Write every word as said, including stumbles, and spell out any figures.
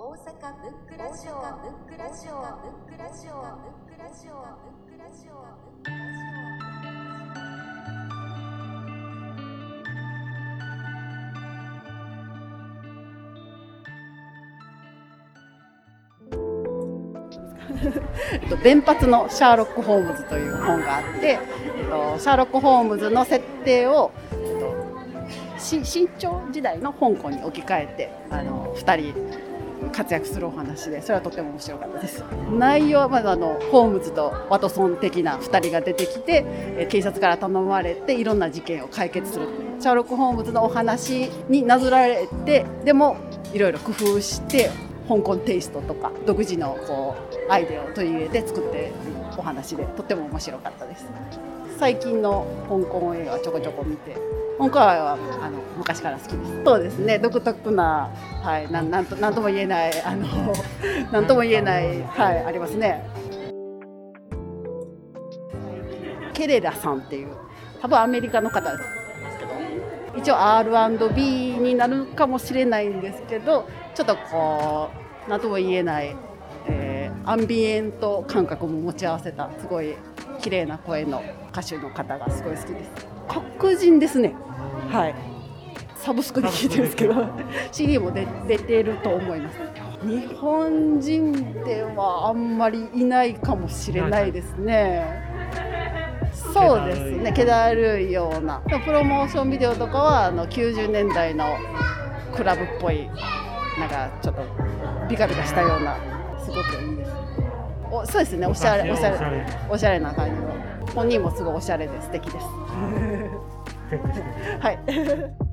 大阪ブックラジオはブックラジオはブックラジオはブックラジオはブックラジオはブックラジオは弁髪のシャーロック・ホームズという本があって、えっと、シャーロック・ホームズの設定を、えっと、し清朝時代の香港に置き換えてあのふたり活躍するお話で、それはとても面白かったです。内容はまずあのホームズとワトソン的なふたりが出てきて、警察から頼まれていろんな事件を解決するというシャーロック・ホームズのお話になぞらえて、でもいろいろ工夫して香港テイストとか独自のこうアイデアを取り入れて作っているお話で、とっても面白かったです。最近の香港映画はちょこちょこ見て、香港はあの昔から好きです。そうですね、独特な、はい、な, なんと何とも言えないあの何とも言えない、はい、ありますね。ケレラさんっていう多分アメリカの方ですけど、一応 アールアンドビー になるかもしれないんですけど、ちょっとこう何とも言えない、えー、アンビエント感覚も持ち合わせたすごい綺麗な声の歌手の方がすごい好きです。黒人ですね、はい、サブスクで聴いてるんですけどシーディー も 出, 出てると思います。日本人ではあんまりいないかもしれないですね。そうですね、気だるいようなプロモーションビデオとかはあのきゅうじゅうねんだいのクラブっぽい、なんかちょっとビカビカしたような、すごくいいです。おそうですね、おしゃれおしゃれおしゃれな感じの、本人もすごいおしゃれで素敵ですはい